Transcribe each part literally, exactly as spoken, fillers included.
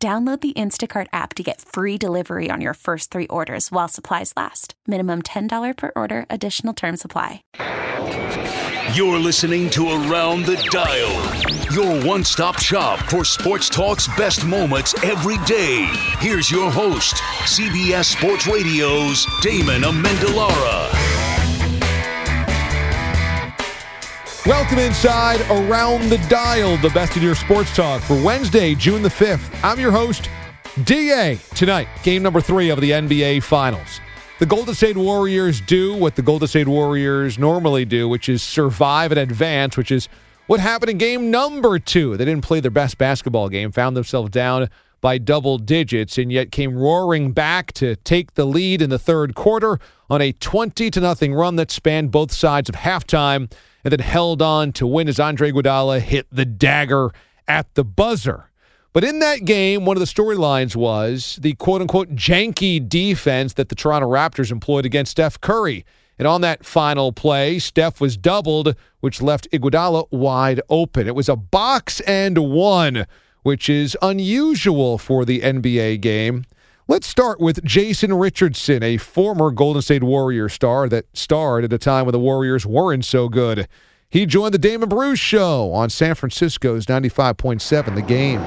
Download the Instacart app to get free delivery on your first three orders while supplies last. Minimum ten dollars per order. Additional terms apply. You're listening to Around the Dial, your one-stop shop for sports talk's best moments every day. Here's your host, C B S Sports Radio's Damon Amendolara. Welcome inside Around the Dial, the best in your sports talk for Wednesday, June the fifth. I'm your host, D A. Tonight, game number three of the N B A Finals. The Golden State Warriors do what the Golden State Warriors normally do, which is survive and advance, which is what happened in game number two. They didn't play their best basketball game, found themselves down by double digits, and yet came roaring back to take the lead in the third quarter on a twenty to nothing run that spanned both sides of halftime, and then held on to win as Andre Iguodala hit the dagger at the buzzer. But in that game, one of the storylines was the quote-unquote janky defense that the Toronto Raptors employed against Steph Curry. And on that final play, Steph was doubled, which left Iguodala wide open. It was a box and one, which is unusual for the N B A game. Let's start with Jason Richardson, a former Golden State Warrior star that starred at a time when the Warriors weren't so good. He joined the Damon Bruce Show on San Francisco's ninety-five point seven The Game.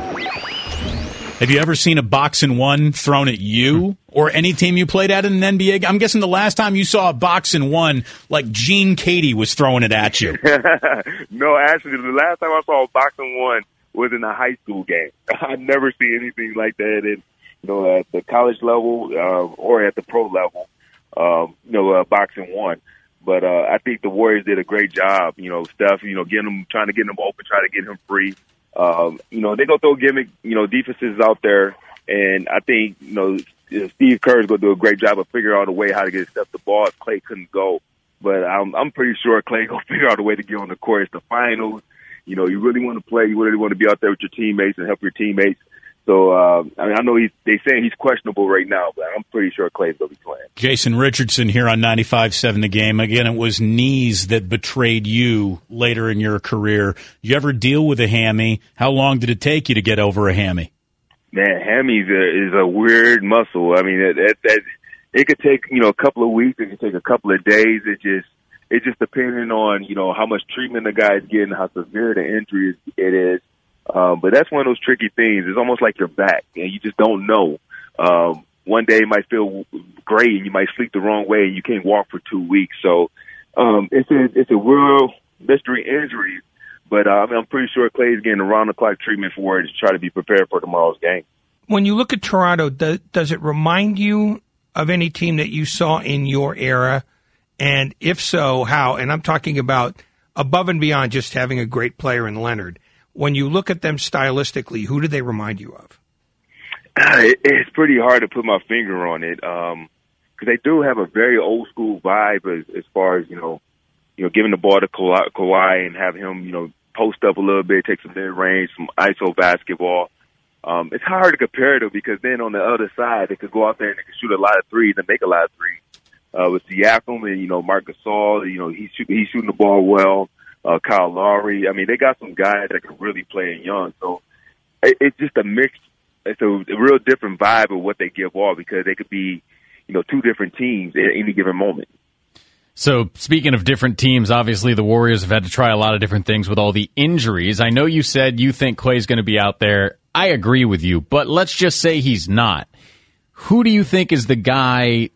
Have you ever seen a box and one thrown at you or any team you played at in an N B A game? I'm guessing the last time you saw a box and one, like Gene Katie was throwing it at you. No, actually, the last time I saw a box and one was in a high school game. I never see anything like that in You know, at the college level uh, or at the pro level, um, you know, uh, boxing one. But uh, I think the Warriors did a great job, you know, Steph, you know, getting them, trying to get them open, trying to get him free. Um, you know, they go throw gimmick, you know, defenses out there. And I think, you know, Steve Kerr is going to do a great job of figuring out a way how to get Steph the ball if Klay couldn't go. But I'm, I'm pretty sure Klay going to figure out a way to get on the court. It's the finals. You know, you really want to play. You really want to be out there with your teammates and help your teammates. So, uh, I mean, I know he's, they saying he's questionable right now, but I'm pretty sure Clay's going to be playing. Jason Richardson here on ninety-five seven The Game. Again, it was knees that betrayed you later in your career. You ever deal with a hammy? How long did it take you to get over a hammy? Man, hammies are, is a weird muscle. I mean, that that it could take, you know, a couple of weeks. It could take a couple of days. It just, it just depending on, you know, how much treatment the guy's getting, how severe the injury it is. Um, but that's one of those tricky things. It's almost like your back, and you just don't know. Um, one day it might feel great, and you might sleep the wrong way, and you can't walk for two weeks. So um, it's a it's a real mystery injury. But uh, I mean, I'm pretty sure Clay's getting around the clock treatment for it to try to be prepared for tomorrow's game. When you look at Toronto, does, does it remind you of any team that you saw in your era? And if so, how? And I'm talking about above and beyond just having a great player in Leonard. When you look at them stylistically, who do they remind you of? It's pretty hard to put my finger on it because um, they do have a very old school vibe as, as far as, you know, you know, giving the ball to Ka- Kawhi and have him, you know, post up a little bit, take some mid-range, some I S O basketball. Um, it's hard to compare though because then on the other side, they could go out there and they could shoot a lot of threes and make a lot of threes. Uh, with Siakam and, you know, Marc Gasol, you know, he's, shoot- he's shooting the ball well. Uh, Kyle Lowry. I mean, they got some guys that can really play in young. So it, it's just a mix. It's a, a real different vibe of what they give off because they could be, you know, two different teams at any given moment. So speaking of different teams, obviously the Warriors have had to try a lot of different things with all the injuries. I know you said you think Clay's going to be out there. I agree with you, but let's just say he's not. Who do you think is the guy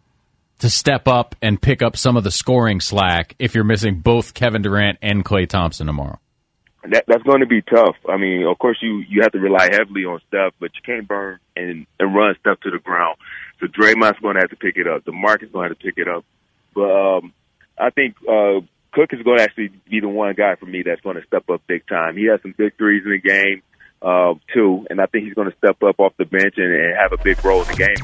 to step up and pick up some of the scoring slack if you're missing both Kevin Durant and Klay Thompson tomorrow? That, that's going to be tough. I mean, of course, you, you have to rely heavily on Steph, but you can't burn and, and run Steph to the ground. So Draymond's going to have to pick it up. DeMarcus is going to have to pick it up. But um, I think uh, Cook is going to actually be the one guy for me that's going to step up big time. He has some big threes in the game. uh, too, and I think he's going to step up off the bench and, and have a big role in the game.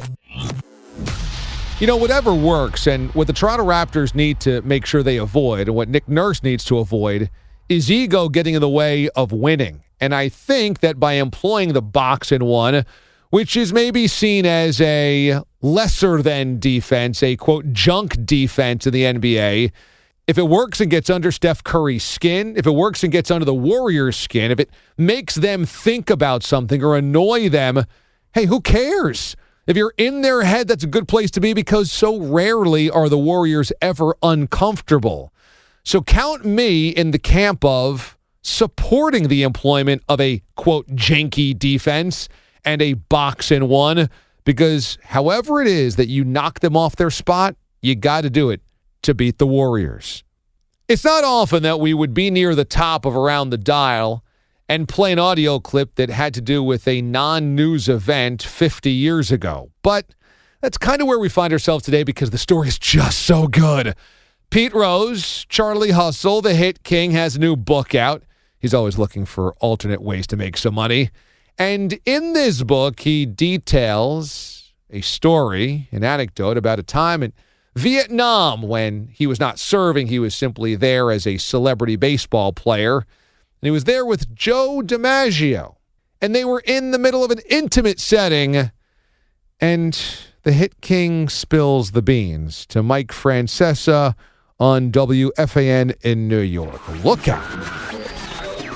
You know, whatever works, and what the Toronto Raptors need to make sure they avoid, and what Nick Nurse needs to avoid, is ego getting in the way of winning. And I think that by employing the box in one, which is maybe seen as a lesser than defense, a quote junk defense in the N B A. If it works and gets under Steph Curry's skin, if it works and gets under the Warriors' skin, if it makes them think about something or annoy them, hey, who cares? If you're in their head, that's a good place to be, because so rarely are the Warriors ever uncomfortable. So count me in the camp of supporting the employment of a, quote, janky defense and a box in one, because however it is that you knock them off their spot, you got to do it to beat the Warriors. It's not often that we would be near the top of Around the Dial and play an audio clip that had to do with a non-news event fifty years ago. But that's kind of where we find ourselves today, because the story is just so good. Pete Rose, Charlie Hustle, the Hit King, has a new book out. He's always looking for alternate ways to make some money. And in this book, he details a story, an anecdote about a time in Vietnam when he was not serving. He was simply there as a celebrity baseball player. And he was there with Joe DiMaggio. And they were in the middle of an intimate setting. And the Hit King spills the beans to Mike Francesa on W F A N in New York. Look out.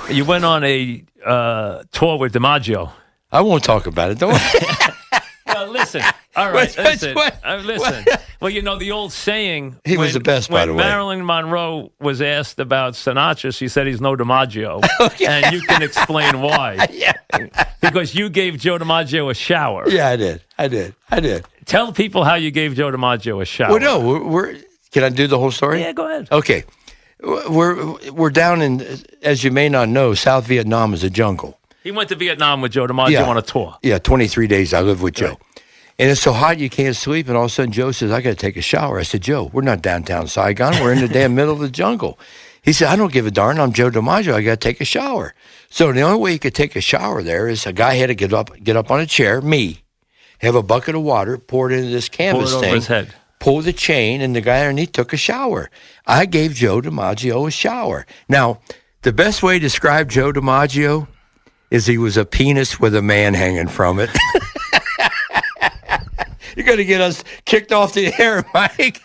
You went on a uh, tour with DiMaggio. I won't talk about it, don't worry. Well, listen. All right, what, listen. What, uh, listen. What? Well, you know, the old saying. He when, was the best, by the way. When Marilyn Monroe was asked about Sinatra, she said he's no DiMaggio. Okay. And you can explain why. Yeah. Because you gave Joe DiMaggio a shower. Yeah, I did. I did. I did. Tell people how you gave Joe DiMaggio a shower. Well, no. We're, we're, can I do the whole story? Yeah, go ahead. Okay. We're we're down in, as you may not know, South Vietnam is a jungle. He went to Vietnam with Joe DiMaggio yeah. on a tour. Yeah, twenty-three days I lived with Joe. Right. And it's so hot you can't sleep, and all of a sudden Joe says, I got to take a shower. I said, Joe, we're not downtown Saigon. We're in the damn middle of the jungle. He said, I don't give a darn. I'm Joe DiMaggio. I got to take a shower. So the only way you could take a shower there is a guy had to get up get up on a chair, me, have a bucket of water, pour it into this canvas thing. Pour it over his head. Pull the chain, and the guy underneath took a shower. I gave Joe DiMaggio a shower. Now, the best way to describe Joe DiMaggio is he was a penis with a man hanging from it. You're going to get us kicked off the air, Mike.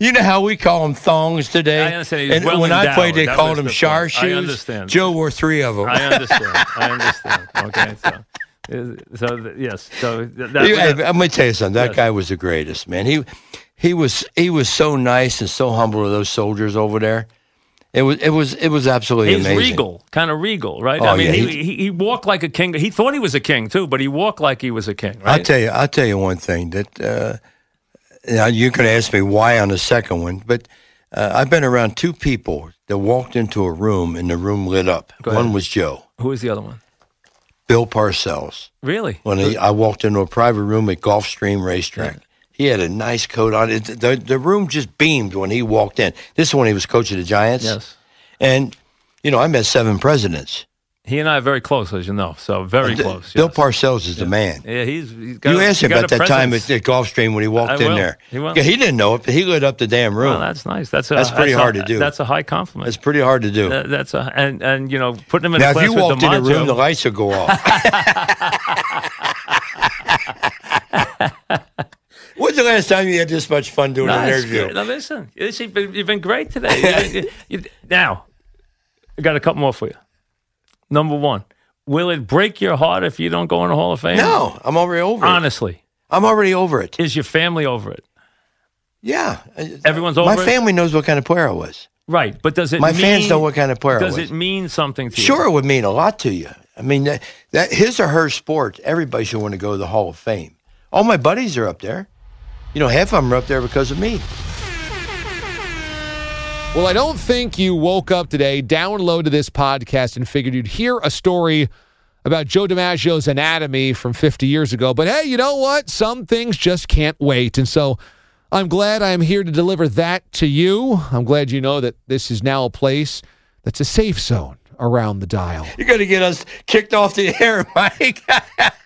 You know how we call them thongs today? I understand. And well when endowed. I played, they that called them the char shoes. I understand. Joe wore three of them. I understand. I understand. Okay, so. So yes, so that, that, I'm gonna tell you something. That yes. guy was the greatest, man. He he was he was so nice and so humble to those soldiers over there. It was it was it was absolutely He's amazing. Regal, kind of regal, right? Oh, I mean, yeah. he, he he walked like a king. He thought he was a king too, but he walked like he was a king. Right? I'll tell you, I'll tell you one thing that uh, now you can ask me why on the second one, but uh, I've been around two people that walked into a room and the room lit up. One was Joe. Who was the other one? Bill Parcells. Really? When he, I walked into a private room at Gulfstream Racetrack. Yeah. He had a nice coat on. It, the, the room just beamed when he walked in. This is when he was coach of the Giants. Yes. And, you know, I met seven presidents. He and I are very close, as you know, so very the, close. Yes. Bill Parcells is yeah. the man. Yeah, he's, he's got You a, asked him about that presence. time at, at Gulfstream when he walked I in will. there. He, will. Yeah, he didn't know it, but he lit up the damn room. Well, that's nice. That's, a, that's pretty that's hard a, to do. That's a high compliment. That's pretty hard to do. That, that's a, and, and, you know, putting him in now, a class with DiMaggio. Now, if you walked in a room, the lights would go off. When's the last time you had this much fun doing no, an interview? Now, listen, you've been, you've been great today. you, you, you, now, I got a couple more for you. Number one, will it break your heart if you don't go in the Hall of Fame? No, I'm already over Honestly, it. Honestly. I'm already over it. Is your family over it? Yeah. Everyone's over it? My family it? knows what kind of player I was. Right, but does it My mean... My fans know what kind of player I was. Does it mean something to you? Sure, it would mean a lot to you. I mean, that, that his or her sport, everybody should want to go to the Hall of Fame. All my buddies are up there. You know, half of them are up there because of me. Well, I don't think you woke up today, downloaded this podcast, and figured you'd hear a story about Joe DiMaggio's anatomy from fifty years ago. But hey, you know what? Some things just can't wait. And so I'm glad I'm here to deliver that to you. I'm glad you know that this is now a place that's a safe zone, around the dial. You're going to get us kicked off the air, Mike.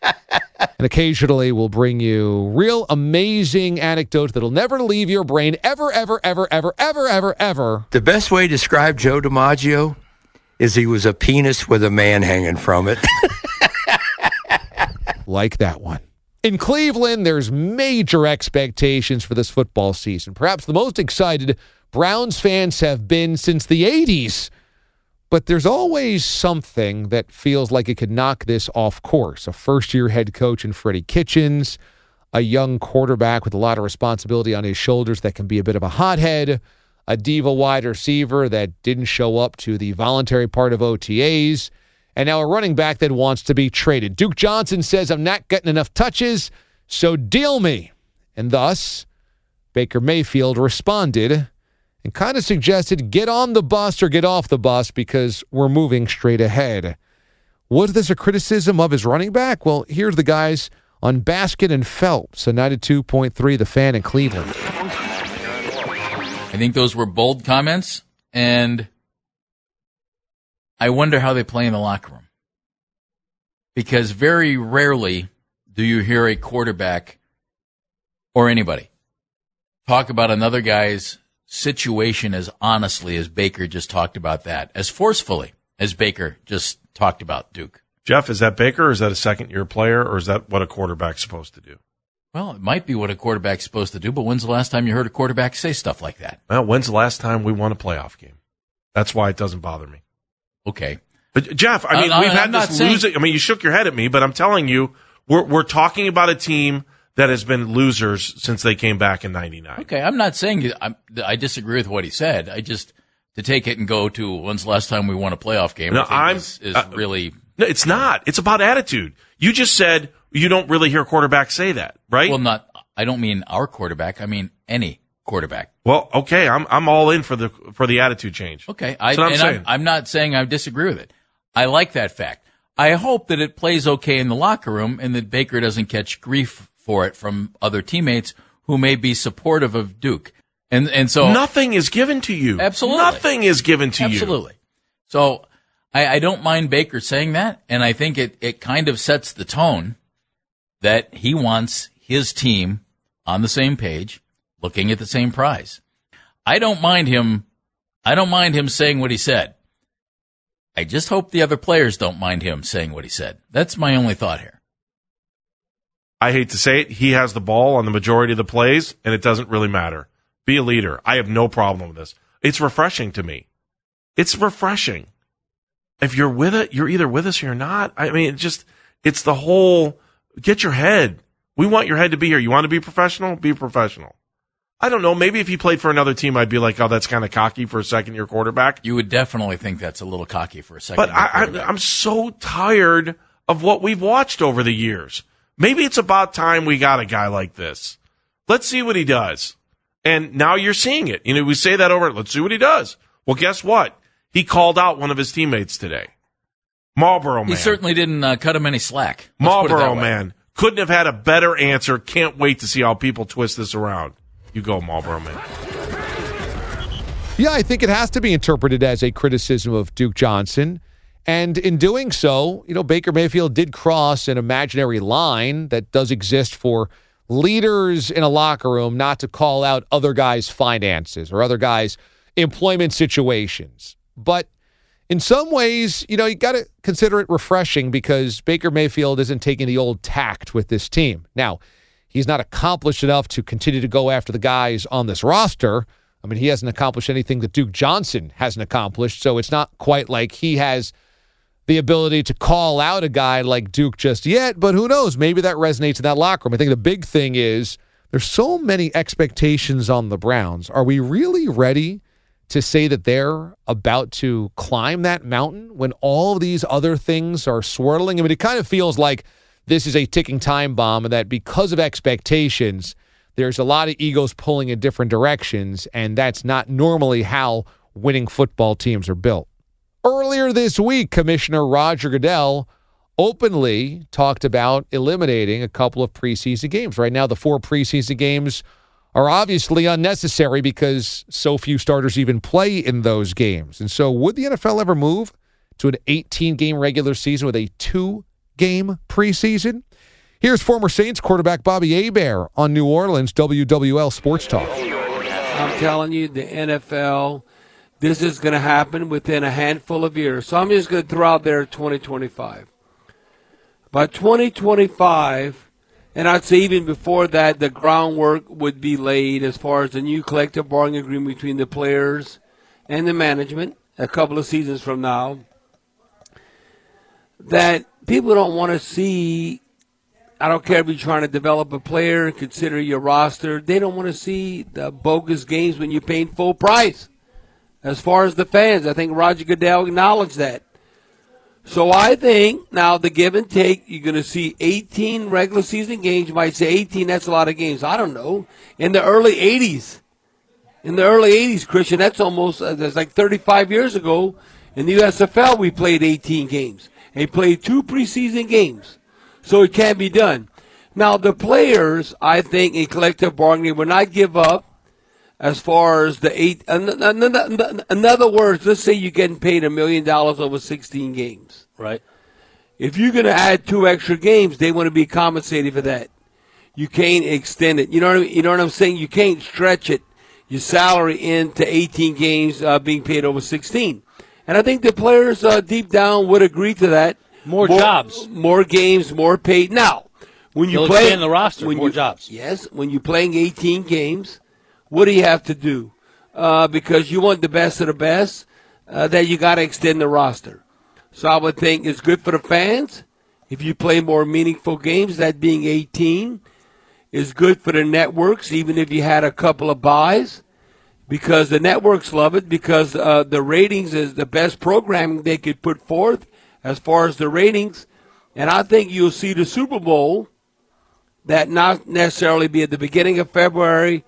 And occasionally we'll bring you real amazing anecdotes that'll never leave your brain ever, ever, ever, ever, ever, ever, ever. The best way to describe Joe DiMaggio is he was a penis with a man hanging from it. Like that one. In Cleveland, there's major expectations for this football season. Perhaps the most excited Browns fans have been since the eighties. But there's always something that feels like it could knock this off course. A first-year head coach in Freddie Kitchens, a young quarterback with a lot of responsibility on his shoulders that can be a bit of a hothead, a diva wide receiver that didn't show up to the voluntary part of O T As, and now a running back that wants to be traded. Duke Johnson says, I'm not getting enough touches, so deal me. And thus, Baker Mayfield responded and kind of suggested, get on the bus or get off the bus because we're moving straight ahead. Was this a criticism of his running back? Well, here's the guys on Baskin and Phelps, a ninety-two point three The Fan in Cleveland. I think those were bold comments, and I wonder how they play in the locker room, because very rarely do you hear a quarterback or anybody talk about another guy's situation as honestly as Baker just talked about that, as forcefully as Baker just talked about Duke. Jeff, is that Baker, or is that a second-year player, or is that what a quarterback's supposed to do? Well, it might be what a quarterback's supposed to do, but when's the last time you heard a quarterback say stuff like that? Well, when's the last time we won a playoff game? That's why it doesn't bother me. Okay. But Jeff, I mean, uh, we've I'm had this saying... losing. I mean, you shook your head at me, but I'm telling you, we're we're talking about a team that has been losers since they came back in ninety-nine. Okay, I'm not saying I'm, I disagree with what he said. I just, to take it and go to when's the last time we won a playoff game, no, I think I'm, is, is uh, really... No, it's not. It's about attitude. You just said you don't really hear quarterbacks say that, right? Well, not. I don't mean our quarterback. I mean any quarterback. Well, okay, I'm I'm all in for the for the attitude change. Okay, I, I'm, and I'm, I'm not saying I disagree with it. I like that fact. I hope that it plays okay in the locker room and that Baker doesn't catch grief for it from other teammates who may be supportive of Duke. And and so nothing is given to you. Absolutely, nothing is given to absolutely. you. Absolutely. So I, I don't mind Baker saying that, and I think it it kind of sets the tone that he wants his team on the same page, looking at the same prize. I don't mind him. I don't mind him saying what he said. I just hope the other players don't mind him saying what he said. That's my only thought here. I hate to say it. He has the ball on the majority of the plays, and it doesn't really matter. Be a leader. I have no problem with this. It's refreshing to me. It's refreshing. If you're with it, you're either with us or you're not. I mean, it just, it's the whole, get your head. We want your head to be here. You want to be professional? Be professional. I don't know. Maybe if he played for another team, I'd be like, oh, that's kind of cocky for a second-year quarterback. You would definitely think that's a little cocky for a second-year quarterback. But I, I, I'm so tired of what we've watched over the years. Maybe it's about time we got a guy like this. Let's see what he does. And now you're seeing it. You know, we say that over, let's see what he does. Well, guess what? He called out one of his teammates today. Marlboro Man. He certainly didn't uh, cut him any slack. Marlboro Man. Couldn't have had a better answer. Can't wait to see how people twist this around. You go, Marlboro Man. Yeah, I think it has to be interpreted as a criticism of Duke Johnson. And in doing so, you know, Baker Mayfield did cross an imaginary line that does exist for leaders in a locker room not to call out other guys' finances or other guys' employment situations. But in some ways, you know, you got to consider it refreshing because Baker Mayfield isn't taking the old tact with this team. Now, he's not accomplished enough to continue to go after the guys on this roster. I mean, he hasn't accomplished anything that Duke Johnson hasn't accomplished, so it's not quite like he has the ability to call out a guy like Duke just yet, but who knows? Maybe that resonates in that locker room. I think the big thing is there's so many expectations on the Browns. Are we really ready to say that they're about to climb that mountain when all these other things are swirling? I mean, it kind of feels like this is a ticking time bomb, and that because of expectations, there's a lot of egos pulling in different directions, and that's not normally how winning football teams are built. Earlier this week, Commissioner Roger Goodell openly talked about eliminating a couple of preseason games. Right now, the four preseason games are obviously unnecessary because so few starters even play in those games. And so would the N F L ever move to an eighteen-game regular season with a two-game preseason. Here's former Saints quarterback Bobby Hebert on New Orleans W W L Sports Talk. I'm telling you, the N F L, this is going to happen within a handful of years. So I'm just going to throw out there twenty twenty-five. By twenty twenty-five, and I'd say even before that, the groundwork would be laid as far as the new collective bargaining agreement between the players and the management a couple of seasons from now, that people don't want to see, I don't care if you're trying to develop a player, consider your roster, they don't want to see the bogus games when you're paying full price. As far as the fans, I think Roger Goodell acknowledged that. So I think now the give and take, you're going to see eighteen regular season games. You might say eighteen, that's a lot of games. I don't know. In the early eighties, in the early eighties, Christian, that's almost that's like thirty-five years ago. In the U S F L, we played eighteen games. They played two preseason games. So it can't be done. Now, the players, I think, in collective bargaining will not give up as far as the eight. In other words, let's say you're getting paid a million dollars over sixteen games. Right. If you're going to add two extra games, they want to be compensated for that. You can't extend it. You know what I mean? You know what I'm saying? You can't stretch it, your salary into eighteen games uh, being paid over sixteen. And I think the players uh, deep down would agree to that. More, more jobs. More games, more paid. Now, when you You'll play expand the roster, more you, jobs. Yes, when you're playing eighteen games, what do you have to do? Uh, because you want the best of the best, uh, that you got to extend the roster. So I would think it's good for the fans. If you play more meaningful games, that being eighteen, is good for the networks, even if you had a couple of buys, because the networks love it, because uh, the ratings is the best programming they could put forth as far as the ratings. And I think you'll see the Super Bowl, that not necessarily be at the beginning of February,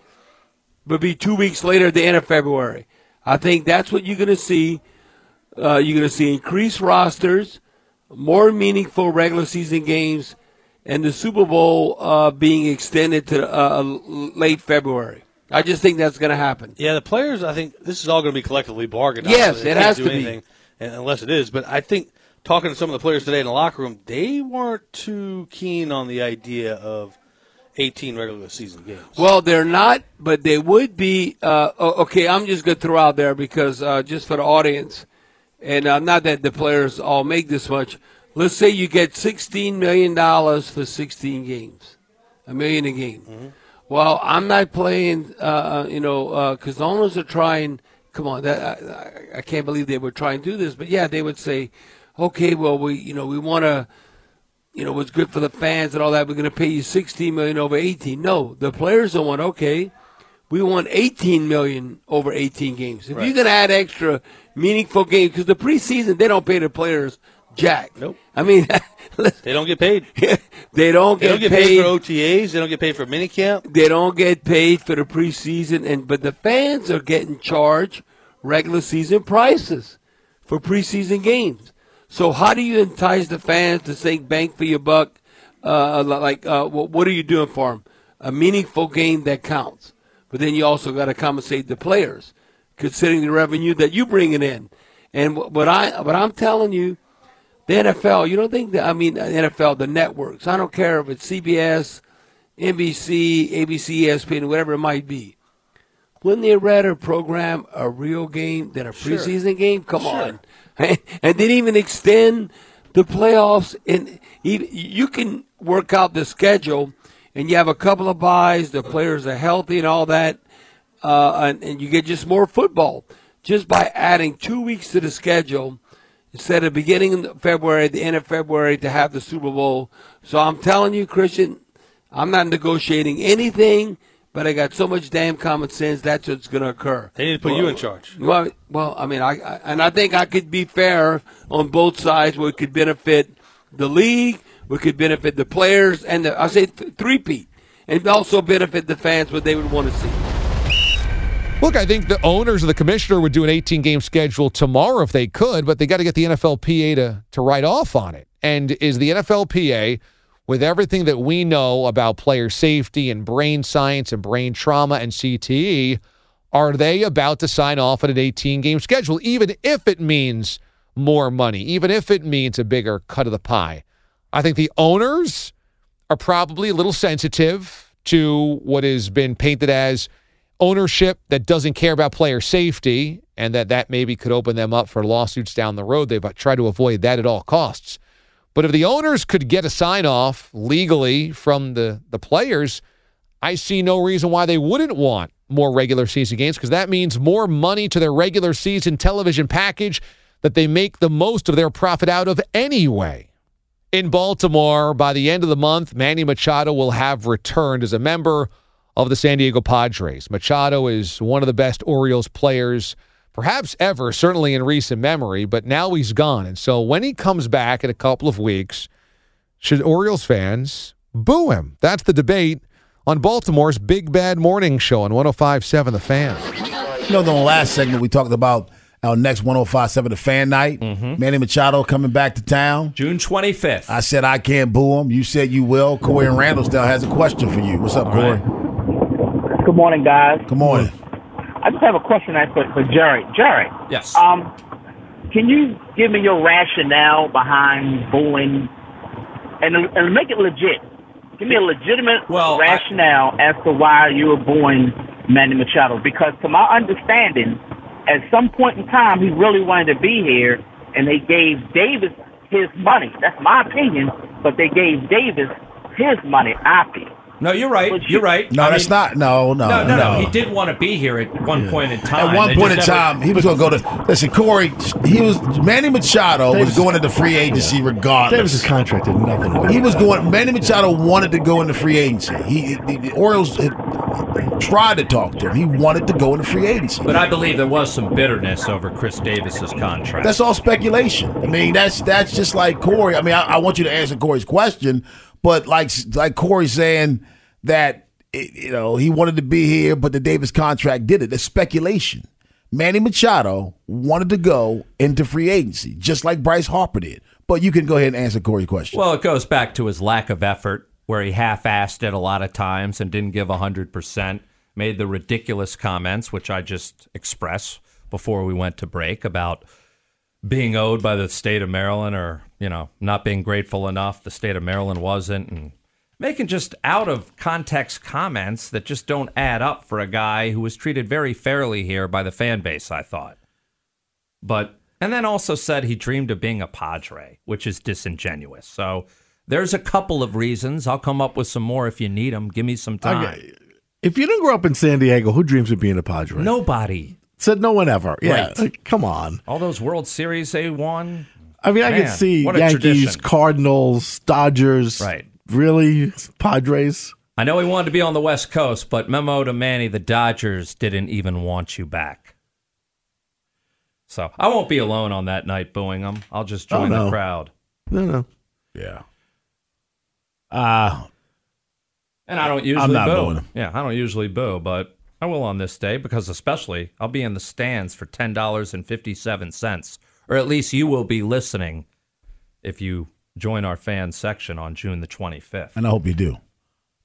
but be two weeks later at the end of February. I think that's what you're going to see. Uh, you're going to see increased rosters, more meaningful regular season games, and the Super Bowl uh, being extended to uh, late February. I just think that's going to happen. Yeah, the players, I think this is all going to be collectively bargained. Yes, it has to be. They can't do anything unless it is. But I think talking to some of the players today in the locker room, they weren't too keen on the idea of eighteen regular season games. Well, they're not, but they would be. Uh, okay, I'm just going to throw out there because uh, just for the audience, and uh, not that the players all make this much. Let's say you get sixteen million dollars for sixteen games, a million a game. Mm-hmm. Well, I'm not playing, uh, you know, because uh, owners are trying, come on, that, I, I can't believe they were trying to do this. But, yeah, they would say, okay, well, we, you know, we want to, you know, what's good for the fans and all that. We're going to pay you sixteen million dollars over eighteen. No, the players don't want, okay, we want eighteen million dollars over eighteen games. If right. you're going to add extra meaningful games, because the preseason, they don't pay the players jack. Nope. I mean, they don't get paid. they don't get, they don't get paid. paid for O T As. They don't get paid for minicamp. They don't get paid for the preseason, and but the fans are getting charged regular season prices for preseason games. So how do you entice the fans to say bang for your buck? Uh, like uh, what are you doing for them? A meaningful game that counts, but then you also got to compensate the players, considering the revenue that you bringing in. And what I what I'm telling you. The N F L, you don't think that, I mean, the N F L, the networks, I don't care if it's C B S, N B C, A B C, E S P N, whatever it might be. Wouldn't they rather program a real game than a preseason sure. game? Come sure. on. And, and then even extend the playoffs. And even, you can work out the schedule, and you have a couple of buys, the players are healthy and all that, uh, and, and you get just more football. Just by adding two weeks to the schedule, instead of beginning of February, the end of February, to have the Super Bowl. So I'm telling you, Christian, I'm not negotiating anything, but I got so much damn common sense that's what's going to occur. They need to put well, you in charge. Well, well, I mean, I, I and I think I could be fair on both sides where it could benefit the league, where it could benefit the players, and the, I say th- three-peat, and also benefit the fans what they would want to see. Look, I think the owners or the commissioner would do an eighteen-game schedule tomorrow if they could, but they got to get the N F L P A to, to write off on it. And is the N F L P A, with everything that we know about player safety and brain science and brain trauma and C T E, are they about to sign off on an eighteen-game schedule, even if it means more money, even if it means a bigger cut of the pie. I think the owners are probably a little sensitive to what has been painted as ownership that doesn't care about player safety, and that that maybe could open them up for lawsuits down the road. They've tried to avoid that at all costs. But if the owners could get a sign-off legally from the, the players, I see no reason why they wouldn't want more regular season games, because that means more money to their regular season television package that they make the most of their profit out of anyway. In Baltimore, by the end of the month, Manny Machado will have returned as a member of the San Diego Padres. Machado is one of the best Orioles players perhaps ever, certainly in recent memory, but now he's gone. And so when he comes back in a couple of weeks, should Orioles fans boo him? That's the debate on Baltimore's Big Bad Morning Show on one oh five point seven The Fan. You know, in the last segment we talked about our next one oh five point seven The Fan night. Mm-hmm. Manny Machado coming back to town. June twenty-fifth. I said I can't boo him. You said you will. Corey Randall now has a question for you. What's up, Corey? Right. Good morning, guys. Good morning. I just have a question I put for Jerry. Jerry. Yes. Um, can you give me your rationale behind booing and and make it legit? Give me a legitimate well, rationale I, as to why you were booing Manny Machado. Because to my understanding, at some point in time, he really wanted to be here, and they gave Davis his money. That's my opinion, but they gave Davis his money, I feel. No, you're right. You're right. No, I that's mean, not. No, no, no, no, no. He did want to be here at one yeah. point in time. At one they point in never... time, he was going to go to. Listen, Corey. He was Manny Machado Davis, was going to the free agency yeah. regardless. Davis's contract did nothing to do. He was going. Manny Machado wanted to go into free agency. He the, the Orioles it, tried to talk to him. He wanted to go into free agency. But I believe there was some bitterness over Chris Davis's contract. That's all speculation. I mean, that's that's just like Corey. I mean, I, I want you to answer Corey's question. But like like Corey's saying that, it, you know, he wanted to be here, but the Davis contract did it. That's speculation. Manny Machado wanted to go into free agency, just like Bryce Harper did. But you can go ahead and answer Corey's question. Well, it goes back to his lack of effort, where he half-assed it a lot of times and didn't give one hundred percent, made the ridiculous comments, which I just expressed before we went to break, about being owed by the state of Maryland, or, you know, not being grateful enough. The state of Maryland wasn't, and making just out of context comments that just don't add up for a guy who was treated very fairly here by the fan base, I thought. But, and then also said he dreamed of being a Padre, which is disingenuous. So there's a couple of reasons. I'll come up with some more if you need them. Give me some time. Okay. If you didn't grow up in San Diego, who dreams of being a Padre? Nobody. Said no one ever. Yeah, right. Like, come on. All those World Series they won. I mean, man, I can see Yankees, tradition. Cardinals, Dodgers. Right. Really? Padres? I know he wanted to be on the West Coast, but memo to Manny, the Dodgers didn't even want you back. So I won't be alone on that night booing him. I'll just join oh, no. the crowd. No, no. Yeah. Uh, and I don't usually I'm not boo. Booing him. Yeah, I don't usually boo, but I will on this day, because especially I'll be in the stands for ten dollars and fifty-seven cents, or at least you will be listening if you join our fan section on June the twenty-fifth. And I hope you do.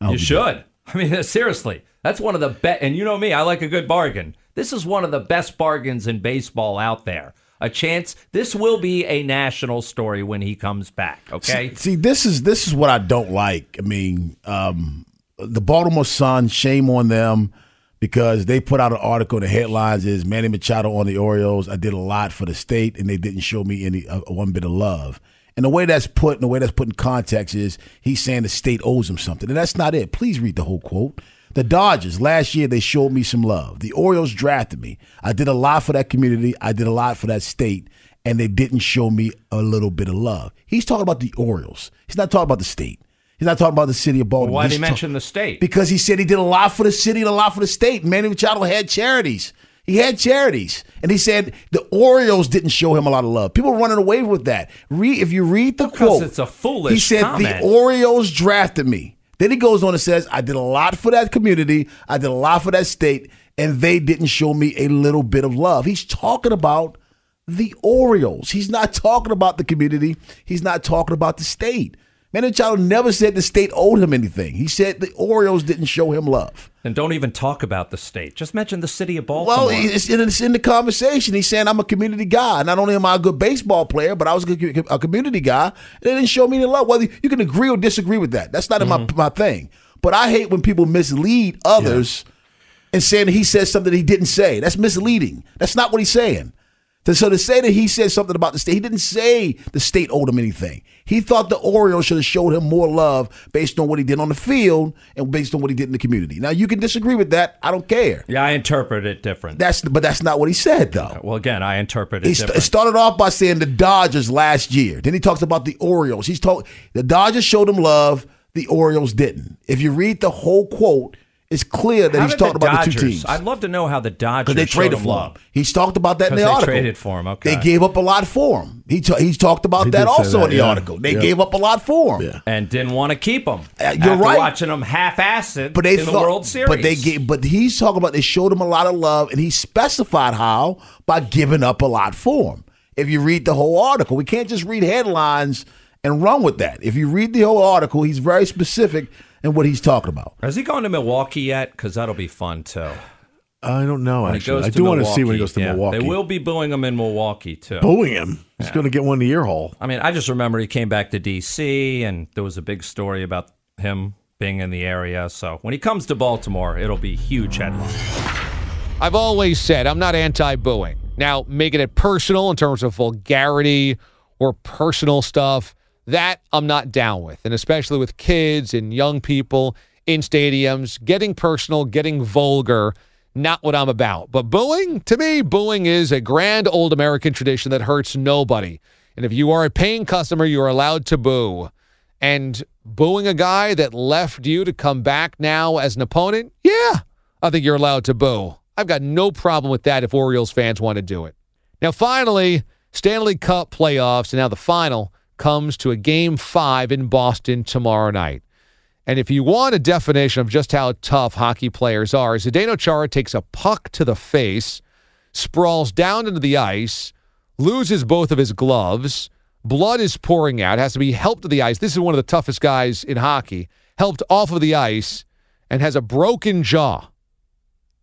I hope you, you should. Do. I mean, seriously, that's one of the best. And you know me, I like a good bargain. This is one of the best bargains in baseball out there. A chance. This will be a national story when he comes back. Okay. See, see this is this is what I don't like. I mean, um, the Baltimore Sun, shame on them. Because they put out an article, the headlines is Manny Machado on the Orioles. I did a lot for the state, and they didn't show me any uh, one bit of love. And the way that's put, and the way that's put in context is he's saying the state owes him something, and that's not it. Please read the whole quote. The Dodgers last year, they showed me some love. The Orioles drafted me. I did a lot for that community. I did a lot for that state, and they didn't show me a little bit of love. He's talking about the Orioles. He's not talking about the state. He's not talking about the city of Baltimore. Well, why did he mention the state? Because he said he did a lot for the city and a lot for the state. Manny Machado had charities. He had charities. And he said the Orioles didn't show him a lot of love. People are running away with that. Read, if you read the because quote. Because it's a foolish He said comment. The Orioles drafted me. Then he goes on and says, I did a lot for that community. I did a lot for that state. And they didn't show me a little bit of love. He's talking about the Orioles. He's not talking about the community. He's not talking about the state. Manny Machado never said the state owed him anything. He said the Orioles didn't show him love. And don't even talk about the state. Just mention the city of Baltimore. Well, it's in, it's in the conversation. He's saying, I'm a community guy. Not only am I a good baseball player, but I was a, a community guy. And they didn't show me any love. Whether you can agree or disagree with that. That's not mm-hmm. in my, my thing. But I hate when people mislead others yeah. and saying that he said something that he didn't say. That's misleading. That's not what he's saying. So to say that he said something about the state, he didn't say the state owed him anything. He thought the Orioles should have showed him more love based on what he did on the field and based on what he did in the community. Now, you can disagree with that. I don't care. Yeah, I interpret it different. That's, but that's not what he said, though. Well, again, I interpret it he different. He st- started off by saying the Dodgers last year. Then he talks about the Orioles. He's talk- The Dodgers showed him love. The Orioles didn't. If you read the whole quote, it's clear that how he's talking about the two teams. I'd love to know how the Dodgers they traded for him. Love. He's talked about that in the they article. They traded for him. Okay. They gave up a lot for him. He t- he's talked about he that also that, in the yeah. article. They yep. gave up a lot for him yeah. and didn't want to keep him. Uh, you're right. Watching him half-assed but they in thought, the World Series. But they gave, but he's talking about they showed him a lot of love, and he specified how by giving up a lot for him. If you read the whole article, we can't just read headlines and run with that. If you read the whole article, he's very specific. And what he's talking about. Has he gone to Milwaukee yet? Because that'll be fun, too. I don't know, when actually. I do want to see when he goes to yeah, Milwaukee. They will be booing him in Milwaukee, too. Booing him? Yeah. He's going to get one in the ear hole. I mean, I just remember he came back to D C, and there was a big story about him being in the area. So when he comes to Baltimore, it'll be huge headlines. I've always said I'm not anti-booing. Now, making it personal in terms of vulgarity or personal stuff, that I'm not down with, and especially with kids and young people in stadiums, getting personal, getting vulgar, not what I'm about. But booing, to me, booing is a grand old American tradition that hurts nobody. And if you are a paying customer, you are allowed to boo. And booing a guy that left you to come back now as an opponent, yeah, I think you're allowed to boo. I've got no problem with that if Orioles fans want to do it. Now, finally, Stanley Cup playoffs, and now the final comes to a game five in Boston tomorrow night. And if you want a definition of just how tough hockey players are, Zdeno Chara takes a puck to the face, sprawls down into the ice, loses both of his gloves, blood is pouring out, has to be helped to the ice. This is one of the toughest guys in hockey, helped off of the ice, and has a broken jaw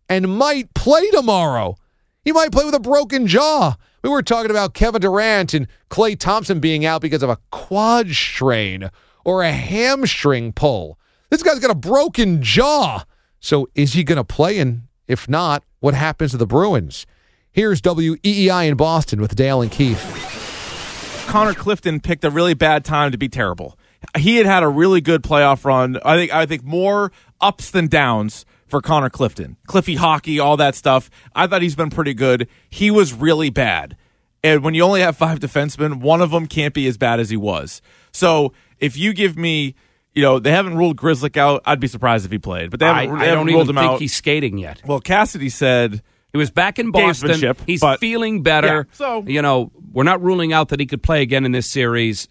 and might play tomorrow. He might play with a broken jaw. We were talking about Kevin Durant and Klay Thompson being out because of a quad strain or a hamstring pull. This guy's got a broken jaw. So is he going to play? And if not, what happens to the Bruins? Here's W E E I in Boston with Dale and Keith. Connor Clifton picked a really bad time to be terrible. He had had a really good playoff run. I think I think more ups than downs for Connor Clifton. Cliffy hockey, all that stuff. I thought he's been pretty good. He was really bad. And when you only have five defensemen, one of them can't be as bad as he was. So if you give me, you know, they haven't ruled Grzelcyk out. I'd be surprised if he played. But they haven't, I, they I haven't don't ruled even him think out. He's skating yet. Well, Cassidy said he was back in Boston. He's but, feeling better. Yeah, so you know, we're not ruling out that he could play again in this series.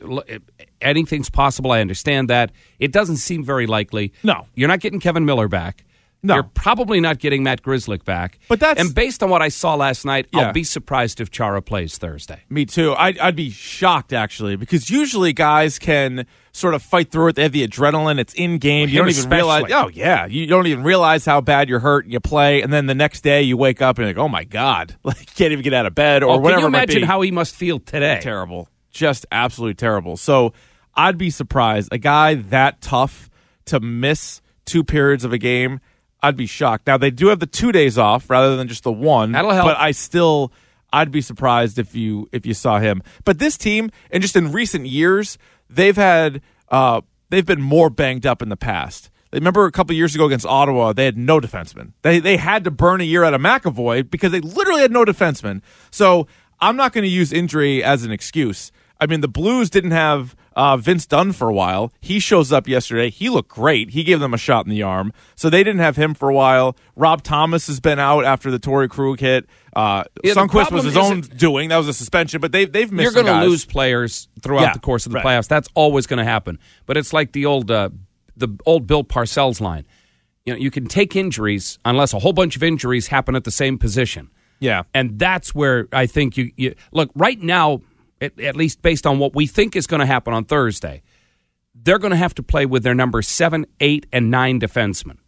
Anything's possible. I understand that. It doesn't seem very likely. No. You're not getting Kevin Miller back. No. You're probably not getting Matt Grzelcyk back. But that's, and based on what I saw last night, yeah. I'll be surprised if Chara plays Thursday. Me too. I'd, I'd be shocked, actually, because usually guys can sort of fight through it. They have the adrenaline. It's in-game. You don't even realize. Oh, yeah. You don't even realize how bad you're hurt, and you play, and then the next day you wake up and you're like, oh, my God. Like, you can't even get out of bed or oh, whatever. Can you imagine how he must feel today? Terrible. Just absolutely terrible. So I'd be surprised. A guy that tough to miss two periods of a game, I'd be shocked. Now, they do have the two days off rather than just the one. That'll help. But I still, I'd be surprised if you if you saw him. But this team, and just in recent years, they've had uh, they've been more banged up in the past. Remember a couple years ago against Ottawa, they had no defensemen. They they had to burn a year out of McAvoy because they literally had no defensemen. So I'm not going to use injury as an excuse. I mean, the Blues didn't have uh, Vince Dunn for a while. He shows up yesterday. He looked great. He gave them a shot in the arm. So they didn't have him for a while. Rob Thomas has been out after the Torrey Krug hit. Uh, yeah, Sunquist was his own doing. That was a suspension, but they've, they've missed You're going to lose players throughout yeah, the course of the right. playoffs. That's always going to happen. But it's like the old uh, the old Bill Parcells line. You know, you can take injuries unless a whole bunch of injuries happen at the same position. Yeah. And that's where I think you, you – look, right now – At, at least based on what we think is going to happen on Thursday, they're going to have to play with their number seven, eight, and nine defensemen.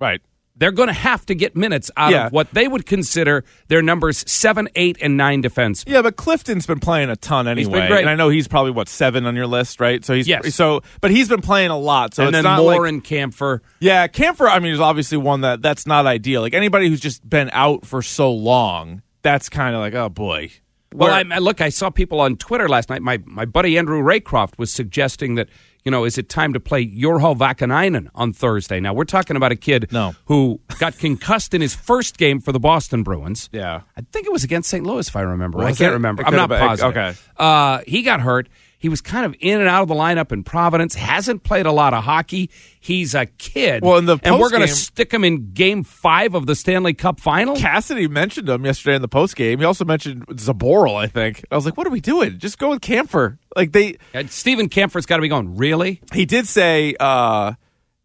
Right. they're going to have to get minutes out yeah. of what they would consider their numbers seven, eight, and nine defense. Yeah, but Clifton's been playing a ton anyway. He's and I know he's probably, what, seven on your list, right? So he's yes. so, but he's been playing a lot. So and it's then not Moore like, and Camphor. Yeah, Camphor, I mean, is obviously one that that's not ideal. Like anybody who's just been out for so long, that's kind of like, oh, boy. Well, I, I, look, I saw people on Twitter last night. My my buddy Andrew Raycroft was suggesting that, you know, is it time to play Jorho Vakanainen on Thursday? Now, we're talking about a kid no. who got concussed in his first game for the Boston Bruins. Yeah. I think it was against Saint Louis, if I remember. I can't it? remember. I'm not been, positive. Okay. Uh, he got hurt. He was kind of in and out of the lineup in Providence, hasn't played a lot of hockey. He's a kid. Well, in the and we're going to stick him in game five of the Stanley Cup final? Cassidy mentioned him yesterday in the postgame. He also mentioned Zaboral, I think. I was like, what are we doing? Just go with Camphor. Like they, and Steven Camphor's got to be going, really? He did say, uh,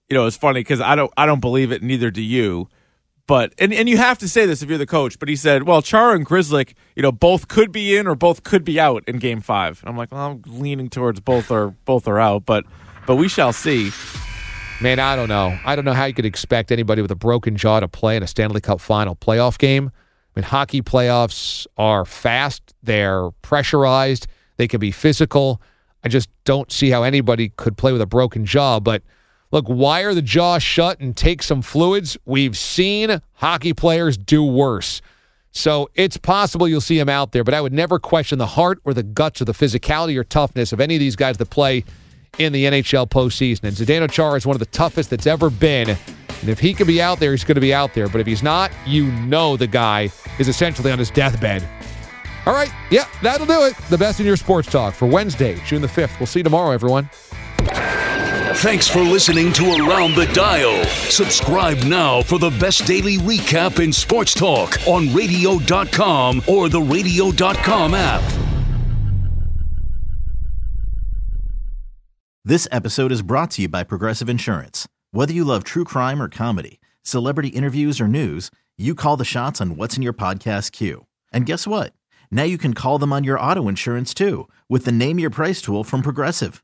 you know, it's funny because I don't, I don't believe it, neither do you. But and, and you have to say this if you're the coach, but he said, well, Chara and Grzelcyk, you know, both could be in or both could be out in game five. And I'm like, well, I'm leaning towards both are both are out, but but we shall see. Man, I don't know. I don't know how you could expect anybody with a broken jaw to play in a Stanley Cup final playoff game. I mean, hockey playoffs are fast, they're pressurized, they can be physical. I just don't see how anybody could play with a broken jaw, but look, wire the jaw shut and take some fluids. We've seen hockey players do worse. So it's possible you'll see him out there, but I would never question the heart or the guts or the physicality or toughness of any of these guys that play in the N H L postseason. And Zdeno Chara is one of the toughest that's ever been. And if he can be out there, he's going to be out there. But if he's not, you know the guy is essentially on his deathbed. All right, yeah, that'll do it. The best in your sports talk for Wednesday, June the fifth. We'll see you tomorrow, everyone. Thanks for listening to Around the Dial. Subscribe now for the best daily recap in sports talk on radio dot com or the radio dot com app. This episode is brought to you by Progressive Insurance. Whether you love true crime or comedy, celebrity interviews or news, you call the shots on what's in your podcast queue. And guess what? Now you can call them on your auto insurance too with the Name Your Price tool from Progressive.